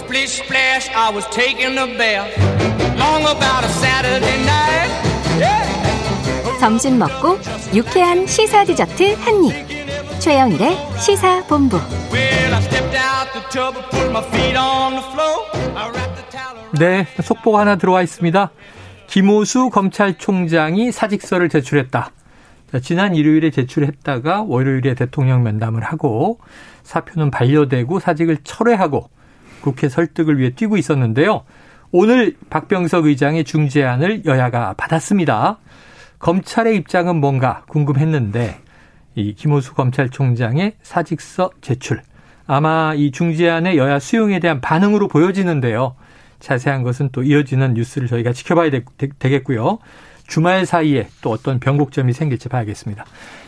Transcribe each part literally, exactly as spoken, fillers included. splish splash, I was taking a bath. Long about a Saturday night. Yeah. 점심 먹고 유쾌한 시사 디저트 한 입. 최영일의 시사 본부. Well, I stepped out the tub and put my feet on the floor. I wrapped the towel around. 네, 속보가 하나 들어와 있습니다. 김오수 검찰총장이 사직서를 제출했다. 지난 일요일에 제출했다가 월요일에 대통령 면담을 하고 사표는 반려되고 사직을 철회하고 국회 설득을 위해 뛰고 있었는데요. 오늘 박병석 의장의 중재안을 여야가 받았습니다. 검찰의 입장은 뭔가 궁금했는데 이 김오수 검찰총장의 사직서 제출. 아마 이 중재안의 여야 수용에 대한 반응으로 보여지는데요. 자세한 것은 또 이어지는 뉴스를 저희가 지켜봐야 되, 되겠고요. 주말 사이에 또 어떤 변곡점이 생길지 봐야겠습니다.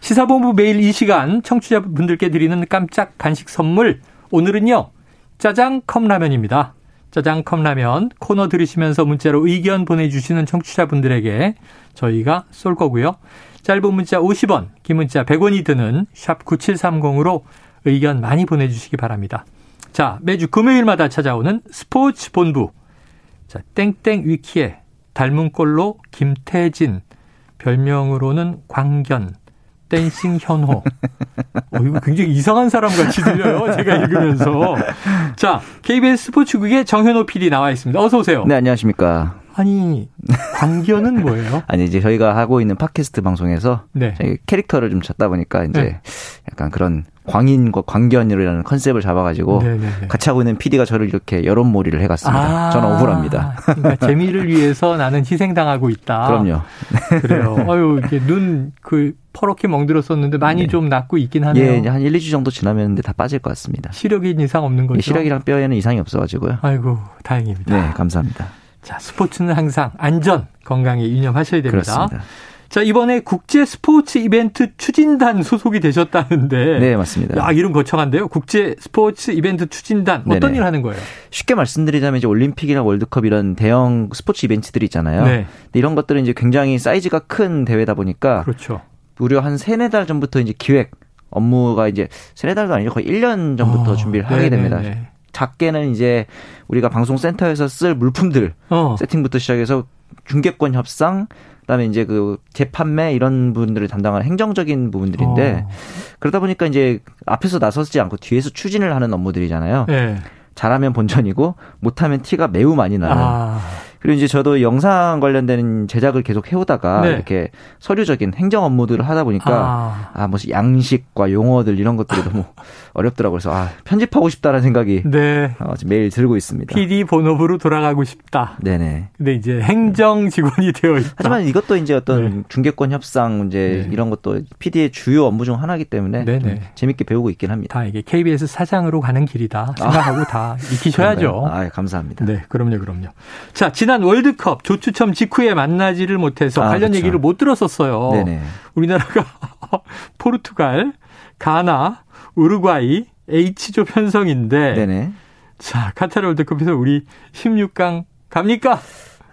시사본부 매일 이 시간 청취자분들께 드리는 깜짝 간식 선물. 오늘은요. 짜장 컵라면입니다. 짜장 컵라면 코너 들으시면서 문자로 의견 보내주시는 청취자분들에게 저희가 쏠 거고요. 짧은 문자 오십 원, 긴 문자 백 원이 드는 샵 구칠삼공으로 의견 많이 보내주시기 바랍니다. 자, 매주 금요일마다 찾아오는 스포츠 본부. 자, 땡땡 위키에 닮은 꼴로 김태진, 별명으로는 광견, 댄싱 현호. 어, 이거 굉장히 이상한 사람 같이 들려요. 제가 읽으면서. 자, 케이비에스 스포츠국의 정현호 피디 나와 있습니다. 어서 오세요. 네, 안녕하십니까. 아니, 광견은 뭐예요? 아니, 이제 저희가 하고 있는 팟캐스트 방송에서 네. 캐릭터를 좀 찾다 보니까 이제 네. 약간 그런 광인과 광견이라는 컨셉을 잡아가지고 네네네. 같이 하고 있는 피디가 저를 이렇게 여론몰이를 해갔습니다. 아, 저는 억울합니다. 그러니까 재미를 위해서 나는 희생당하고 있다. 그럼요. 그래요. 아유, 이게 눈 그 퍼렇게 멍들었었는데 많이 네. 좀 낫고 있긴 하네요. 예, 한 일, 이 주 정도 지나면 다 빠질 것 같습니다. 시력인 이상 없는 거죠? 예, 시력이랑 뼈에는 이상이 없어가지고요. 아이고, 다행입니다. 네, 감사합니다. 자, 스포츠는 항상 안전, 건강에 유념하셔야 됩니다. 그렇습니다. 자, 이번에 국제 스포츠 이벤트 추진단 소속이 되셨다는데. 네, 맞습니다. 아, 이름 거창한데요. 국제 스포츠 이벤트 추진단. 어떤 네네. 일을 하는 거예요? 쉽게 말씀드리자면 이제 올림픽이나 월드컵 이런 대형 스포츠 이벤트들이 있잖아요. 네. 근데 이런 것들은 이제 굉장히 사이즈가 큰 대회다 보니까. 그렇죠. 무려 한 세네 달 전부터 이제 기획 업무가 이제 세네 달도 아니고 거의 일 년 전부터 어, 준비를 하게 네네네. 됩니다. 작게는 이제 우리가 방송센터에서 쓸 물품들 어. 세팅부터 시작해서 중계권 협상, 그다음에 이제 그 재판매 이런 부분들을 담당하는 행정적인 부분들인데 어. 그러다 보니까 이제 앞에서 나서지 않고 뒤에서 추진을 하는 업무들이잖아요. 네. 잘하면 본전이고 못하면 티가 매우 많이 나는. 아. 그리고 이제 저도 영상 관련된 제작을 계속 해오다가 네. 이렇게 서류적인 행정 업무들을 하다 보니까 아, 뭐 양식과 용어들 이런 것들이 너무 어렵더라고요. 그래서 아, 편집하고 싶다라는 생각이 네. 어, 매일 들고 있습니다. 피디 본업으로 돌아가고 싶다. 네네. 근데 이제 행정 직원이 되어 있다. 하지만 이것도 이제 어떤 네. 중개권 협상 이제 네. 이런 것도 피디의 주요 업무 중 하나이기 때문에 재밌게 배우고 있긴 합니다. 다 이게 케이비에스 사장으로 가는 길이다 생각하고 아. 다 익히셔야죠. 아, 감사합니다. 네, 그럼요, 그럼요. 자, 지난 월드컵 조추첨 직후에 만나지를 못해서 아, 관련 그렇죠. 얘기를 못 들었었어요. 네네. 우리나라가 포르투갈, 가나, 우루과이 H조 편성인데 네네. 자, 카타르 월드컵에서 우리 십육 강 갑니까?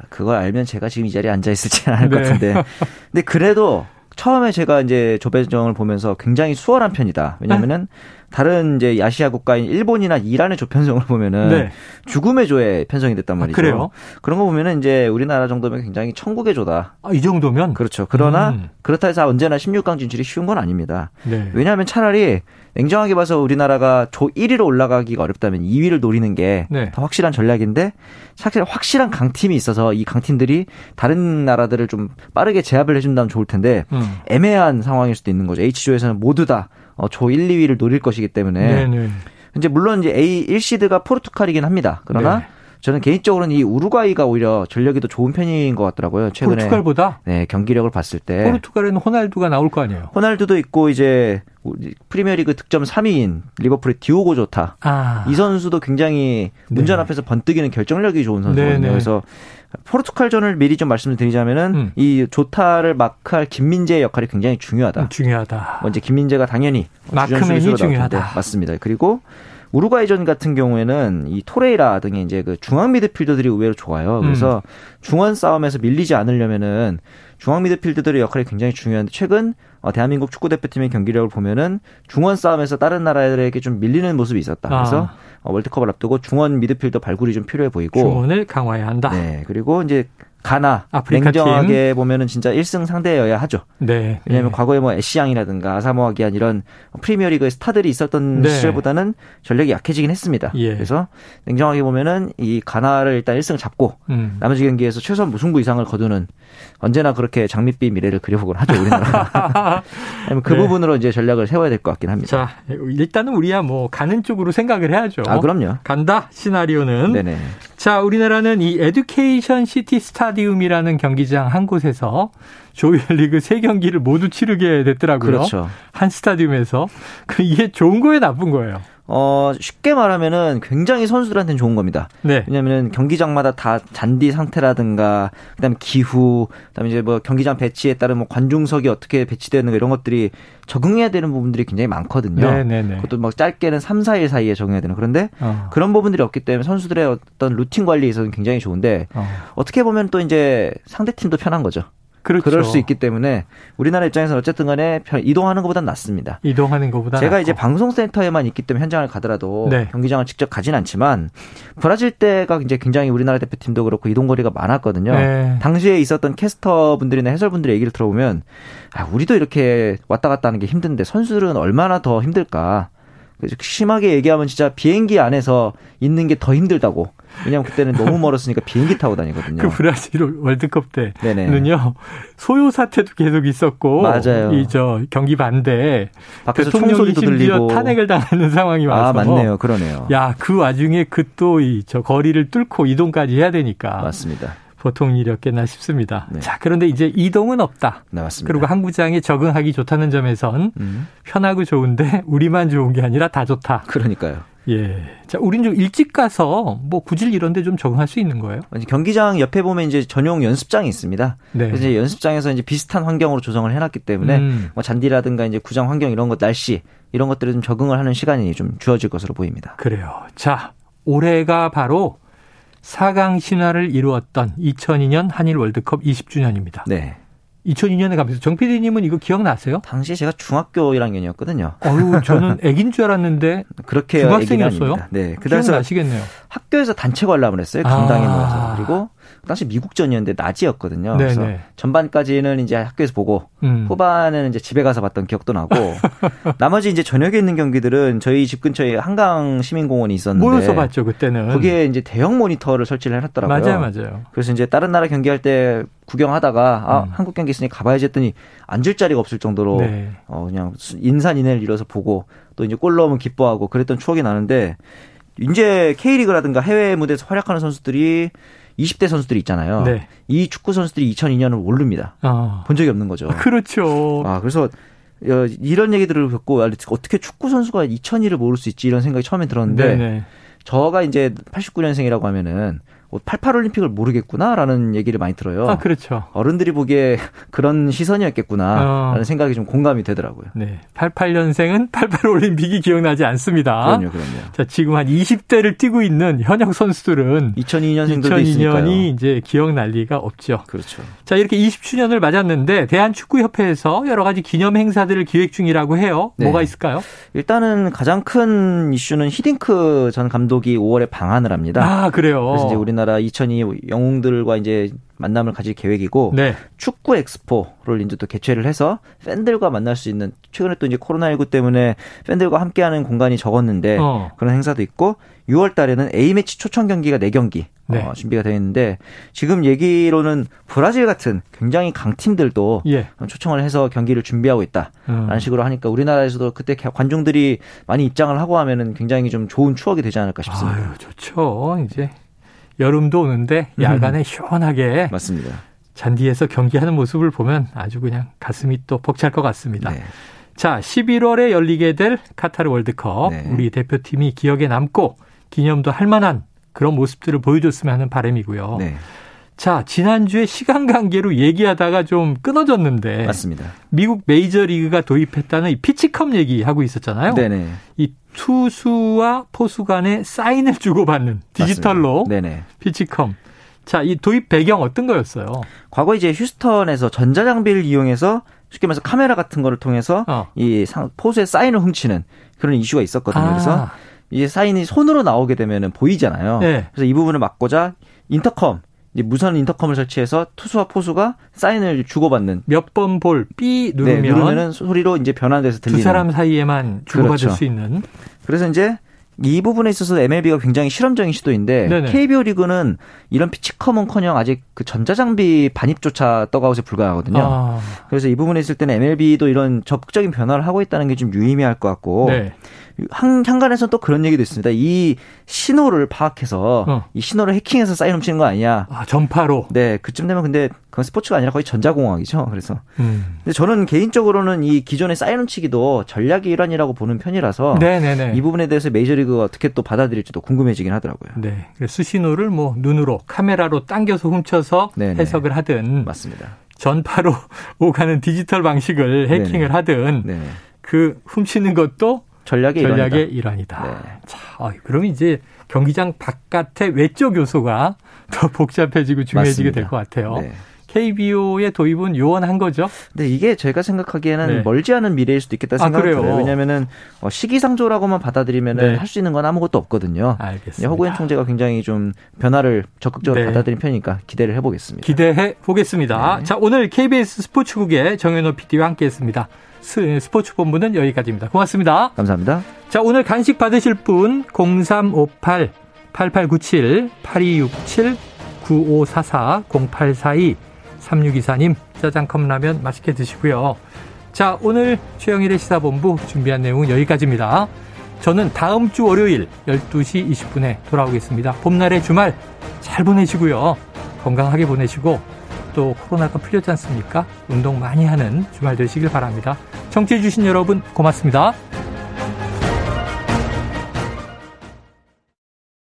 그걸 알면 제가 지금 이 자리에 앉아있을지는 않을 네. 것 같은데. 근데 그래도 처음에 제가 이제 조배정을 보면서 굉장히 수월한 편이다. 왜냐면은 다른 이제 아시아 국가인 일본이나 이란의 조 편성을 보면은 네. 죽음의 조에 편성이 됐단 말이죠. 아, 그래요? 그런 거 보면은 이제 우리나라 정도면 굉장히 천국의 조다. 아, 이 정도면? 그렇죠. 그러나 음. 그렇다 해서 언제나 십육 강 진출이 쉬운 건 아닙니다. 네. 왜냐하면 차라리 냉정하게 봐서 우리나라가 조 일 위로 올라가기가 어렵다면 이 위를 노리는 게 더 네. 확실한 전략인데 사실 확실한 강팀이 있어서 이 강팀들이 다른 나라들을 좀 빠르게 제압을 해준다면 좋을 텐데 음. 애매한 상황일 수도 있는 거죠. H조에서는 모두 다 어, 조 일, 이 위를 노릴 것이기 때문에 네네. 이제 물론 이제 A 일 시드가 포르투갈이긴 합니다. 그러나 네. 저는 개인적으로는 이 우루과이가 오히려 전력이 더 좋은 편인 것 같더라고요. 최근에 포르투갈보다 네 경기력을 봤을 때 포르투갈에는 호날두가 나올 거 아니에요. 호날두도 있고 이제 프리미어리그 득점 삼 위인 리버풀의 디오고 조타 아. 이 선수도 굉장히 운전 네. 앞에서 번뜩이는 결정력이 좋은 선수거든요. 네네. 그래서 포르투갈전을 미리 좀 말씀드리자면은 음. 이 조타를 마크할 김민재의 역할이 굉장히 중요하다. 중요하다. 먼저 김민재가 당연히 마크맨이 중요하다. 맞습니다. 그리고 우루과이전 같은 경우에는 이 토레이라 등의 이제 그 중앙 미드필더들이 의외로 좋아요. 그래서 음. 중원 싸움에서 밀리지 않으려면은 중앙 미드필더들의 역할이 굉장히 중요한데 최근 대한민국 축구대표팀의 경기력을 보면은 중원 싸움에서 다른 나라들에게 좀 밀리는 모습이 있었다. 그래서 월드컵을 앞두고 중원 미드필더 발굴이 좀 필요해 보이고 중원을 강화해야 한다. 네. 그리고 이제 가나 냉정하게 팀. 보면은 진짜 일 승 상대여야 하죠. 네. 왜냐하면 네. 과거에 뭐 애쉬양이라든가 아사모아기안 이런 프리미어리그의 스타들이 있었던 네. 시절보다는 전력이 약해지긴 했습니다. 예. 그래서 냉정하게 보면은 이 가나를 일단 일 승 잡고 음. 나머지 경기에서 최소한 무승부 이상을 거두는 언제나 그렇게 장밋빛 미래를 그려보곤 하죠 우리나라. 그 네. 부분으로 이제 전략을 세워야 될 것 같긴 합니다. 자, 일단은 우리야 뭐 가는 쪽으로 생각을 해야죠. 아 그럼요. 간다 시나리오는. 네네. 자, 우리나라는 이 에듀케이션 시티 스타디움이라는 경기장 한 곳에서 조별리그 세 경기를 모두 치르게 됐더라고요. 그렇죠. 한 스타디움에서. 그 이게 좋은 거예요, 나쁜 거예요? 어, 쉽게 말하면은 굉장히 선수들한테는 좋은 겁니다. 네. 왜냐면은 경기장마다 다 잔디 상태라든가, 그 다음에 기후, 그 다음에 이제 뭐 경기장 배치에 따른 뭐 관중석이 어떻게 배치되는가 이런 것들이 적응해야 되는 부분들이 굉장히 많거든요. 네네네. 그것도 막 짧게는 삼, 사일 사이에 적응해야 되는. 그런데 어. 그런 부분들이 없기 때문에 선수들의 어떤 루틴 관리에 있어서는 굉장히 좋은데, 어. 어떻게 보면 또 이제 상대팀도 편한 거죠. 그렇죠. 그럴 수 있기 때문에 우리나라 입장에서는 어쨌든 간에 이동하는 것보단 낫습니다. 이동하는 것보다 제가 낫고. 이제 방송센터에만 있기 때문에 현장을 가더라도 네. 경기장을 직접 가진 않지만 브라질 때가 이제 굉장히 우리나라 대표팀도 그렇고 이동거리가 많았거든요. 네. 당시에 있었던 캐스터분들이나 해설분들의 얘기를 들어보면 아, 우리도 이렇게 왔다 갔다 하는 게 힘든데 선수들은 얼마나 더 힘들까. 심하게 얘기하면 진짜 비행기 안에서 있는 게 더 힘들다고. 왜냐하면 그때는 너무 멀었으니까 비행기 타고 다니거든요. 그 브라질 월드컵 때는요 소요 사태도 계속 있었고, 맞아요. 이 저 경기 반대 밖에서 총소리도 들리고 탄핵을 당하는 상황이 와서. 아 맞네요, 그러네요. 야, 그 와중에 그 또 이 저 거리를 뚫고 이동까지 해야 되니까. 맞습니다. 보통 일이었겠나 싶습니다. 네. 자, 그런데 이제 이동은 없다. 네, 맞습니다. 그리고 한국장에 적응하기 좋다는 점에선 음. 편하고 좋은데 우리만 좋은 게 아니라 다 좋다. 그러니까요. 예. 자, 우린 좀 일찍 가서 뭐 구질 이런 데 좀 적응할 수 있는 거예요? 경기장 옆에 보면 이제 전용 연습장이 있습니다. 네. 그래서 이제 연습장에서 이제 비슷한 환경으로 조성을 해놨기 때문에 음. 뭐 잔디라든가 이제 구장 환경 이런 것, 날씨 이런 것들에 좀 적응을 하는 시간이 좀 주어질 것으로 보입니다. 그래요. 자, 올해가 바로 사 강 신화를 이루었던 이천이 년 한일 월드컵 이십 주년입니다. 네. 이천이 년에 가면서 정 피디님은 이거 기억나세요? 당시 제가 중학교 일 학년이었거든요. 어유 저는 애긴 줄 알았는데 그렇게 중학생이었어요? 네. 그래서 아시겠네요. 학교에서 단체 관람을 했어요. 강당에 모여서. 아. 그리고 당시 미국전이었는데 낮이었거든요. 네네. 그래서 전반까지는 이제 학교에서 보고 음. 후반에는 이제 집에 가서 봤던 기억도 나고 나머지 이제 저녁에 있는 경기들은 저희 집 근처에 한강 시민공원이 있었는데 모여서 봤죠 그때는. 거기에 이제 대형 모니터를 설치를 해놨더라고요. 맞아요, 맞아요. 그래서 이제 다른 나라 경기할 때 구경하다가 아, 음. 한국 경기 있으니 가봐야지 했더니 앉을 자리가 없을 정도로 네. 어, 그냥 인산인해를 이뤄서 보고 또 이제 골 넣으면 기뻐하고 그랬던 추억이 나는데 이제 K리그라든가 해외 무대에서 활약하는 선수들이 이십 대 선수들이 있잖아요. 네. 이 축구 선수들이 이천이 년을 모릅니다. 아. 본 적이 없는 거죠. 아, 그렇죠. 아, 그래서 이런 얘기들을 듣고 어떻게 축구 선수가 이천이를 모를 수 있지 이런 생각이 처음에 들었는데 네네. 저가 이제 팔십구 년생이라고 하면은 팔십팔 올림픽을 모르겠구나라는 얘기를 많이 들어요. 아, 그렇죠. 어른들이 보기에 그런 시선이었겠구나라는 어. 생각이 좀 공감이 되더라고요. 네. 팔십팔 년생은 팔십팔 올림픽이 기억나지 않습니다. 그럼요, 그럼요. 자, 지금 한 이십 대를 뛰고 있는 현역 선수들은 이천이 년생들도 있으니까요. 이천이 년이 이제 기억날 리가 없죠. 그렇죠. 자, 이렇게 이십 주년을 맞았는데 대한축구협회에서 여러 가지 기념 행사들을 기획 중이라고 해요. 네. 뭐가 있을까요? 일단은 가장 큰 이슈는 히딩크 전 감독이 오월에 방한을 합니다. 아, 그래요. 그래서 이제 우리나라 이천이 영웅들과 이제 만남을 가질 계획이고 네. 축구 엑스포를 이제 또 개최를 해서 팬들과 만날 수 있는 최근에 또 이제 코로나십구 때문에 팬들과 함께하는 공간이 적었는데 어. 그런 행사도 있고 유월 달에는 A매치 초청 경기가 네 경기 네. 어, 준비가 되어 있는데 지금 얘기로는 브라질 같은 굉장히 강팀들도 예. 초청을 해서 경기를 준비하고 있다라는 음. 식으로 하니까 우리나라에서도 그때 관중들이 많이 입장을 하고 하면은 굉장히 좀 좋은 추억이 되지 않을까 싶습니다. 아유, 좋죠. 이제 여름도 오는데 야간에 음. 시원하게 맞습니다. 잔디에서 경기하는 모습을 보면 아주 그냥 가슴이 또 벅찰 것 같습니다. 네. 자, 십일월에 열리게 될 카타르 월드컵 네. 우리 대표팀이 기억에 남고 기념도 할 만한 그런 모습들을 보여줬으면 하는 바람이고요. 네. 자, 지난주에 시간 관계로 얘기하다가 좀 끊어졌는데 맞습니다. 미국 메이저리그가 도입했다는 이 피치컴 얘기하고 있었잖아요. 네네. 이 투수와 포수 간에 사인을 주고받는 디지털로 피치컴. 자, 이 도입 배경 어떤 거였어요? 과거 이제 휴스턴에서 전자장비를 이용해서 쉽게 말해서 카메라 같은 거를 통해서 어. 이 포수의 사인을 훔치는 그런 이슈가 있었거든요. 아. 그래서 이 사인이 손으로 나오게 되면은 보이잖아요. 네. 그래서 이 부분을 막고자 인터컴, 무선 인터컴을 설치해서 투수와 포수가 사인을 주고받는. 몇 번 볼 삐 누르면, 네, 누르면은 소리로 이제 변환돼서 들리는. 두 사람 사이에만 주고받을, 그렇죠, 수 있는. 그래서 이제 이 부분에 있어서 엠엘비가 굉장히 실험적인 시도인데, 네네, 케이비오 리그는 이런 피치컴은커녕 아직 그 전자장비 반입조차 떡아웃에 불과하거든요. 아. 그래서 이 부분에 있을 때는 엠엘비도 이런 적극적인 변화를 하고 있다는 게 좀 유의미할 것 같고, 네, 한간에서는 또 그런 얘기도 있습니다. 이 신호를 파악해서 어. 이 신호를 해킹해서 사인 훔치는 거 아니냐? 아, 전파로. 네, 그쯤 되면 근데 그건 스포츠가 아니라 거의 전자공학이죠. 그래서 음. 근데 저는 개인적으로는 이 기존의 사인 훔치기도 전략의 일환이라고 보는 편이라서, 네네네, 이 부분에 대해서 메이저리그가 어떻게 또 받아들일지도 궁금해지긴 하더라고요. 네, 그래서 신호를 뭐 눈으로 카메라로 당겨서 훔쳐서, 네네, 해석을 하든, 맞습니다, 전파로 오가는 디지털 방식을 해킹을, 네네, 하든, 네네, 그 훔치는 것도 전략의, 전략의 일환이다. 일환이다. 네. 자, 그럼 이제 경기장 바깥의 외적 요소가 더 복잡해지고 중요해지게 될 것 같아요. 네. 케이비오의 도입은 요원한 거죠? 근데 이게 제가 생각하기에는, 네, 멀지 않은 미래일 수도 있겠다 생각이 들어요. 아, 왜냐하면은 시기상조라고만 받아들이면, 네, 할 수 있는 건 아무것도 없거든요. 알겠습니다. 허구엔 총재가 굉장히 좀 변화를 적극적으로, 네, 받아들인 편이니까 기대를 해보겠습니다. 기대해 보겠습니다. 네. 자, 오늘 케이비에스 스포츠국의 정현호 피디와 함께했습니다. 스포츠 본부는 여기까지입니다. 고맙습니다. 감사합니다. 자, 오늘 간식 받으실 분 공삼오팔 팔팔구칠 팔이육칠 구오사사 공팔사이 삼육이사님 짜장 컵라면 맛있게 드시고요. 자, 오늘 최영일의 시사본부 준비한 내용은 여기까지입니다. 저는 다음 주 월요일 열두 시 이십 분에 돌아오겠습니다. 봄날의 주말 잘 보내시고요. 건강하게 보내시고, 또 코로나가 풀렸지 않습니까? 운동 많이 하는 주말 되시길 바랍니다. 청취해 주신 여러분 고맙습니다.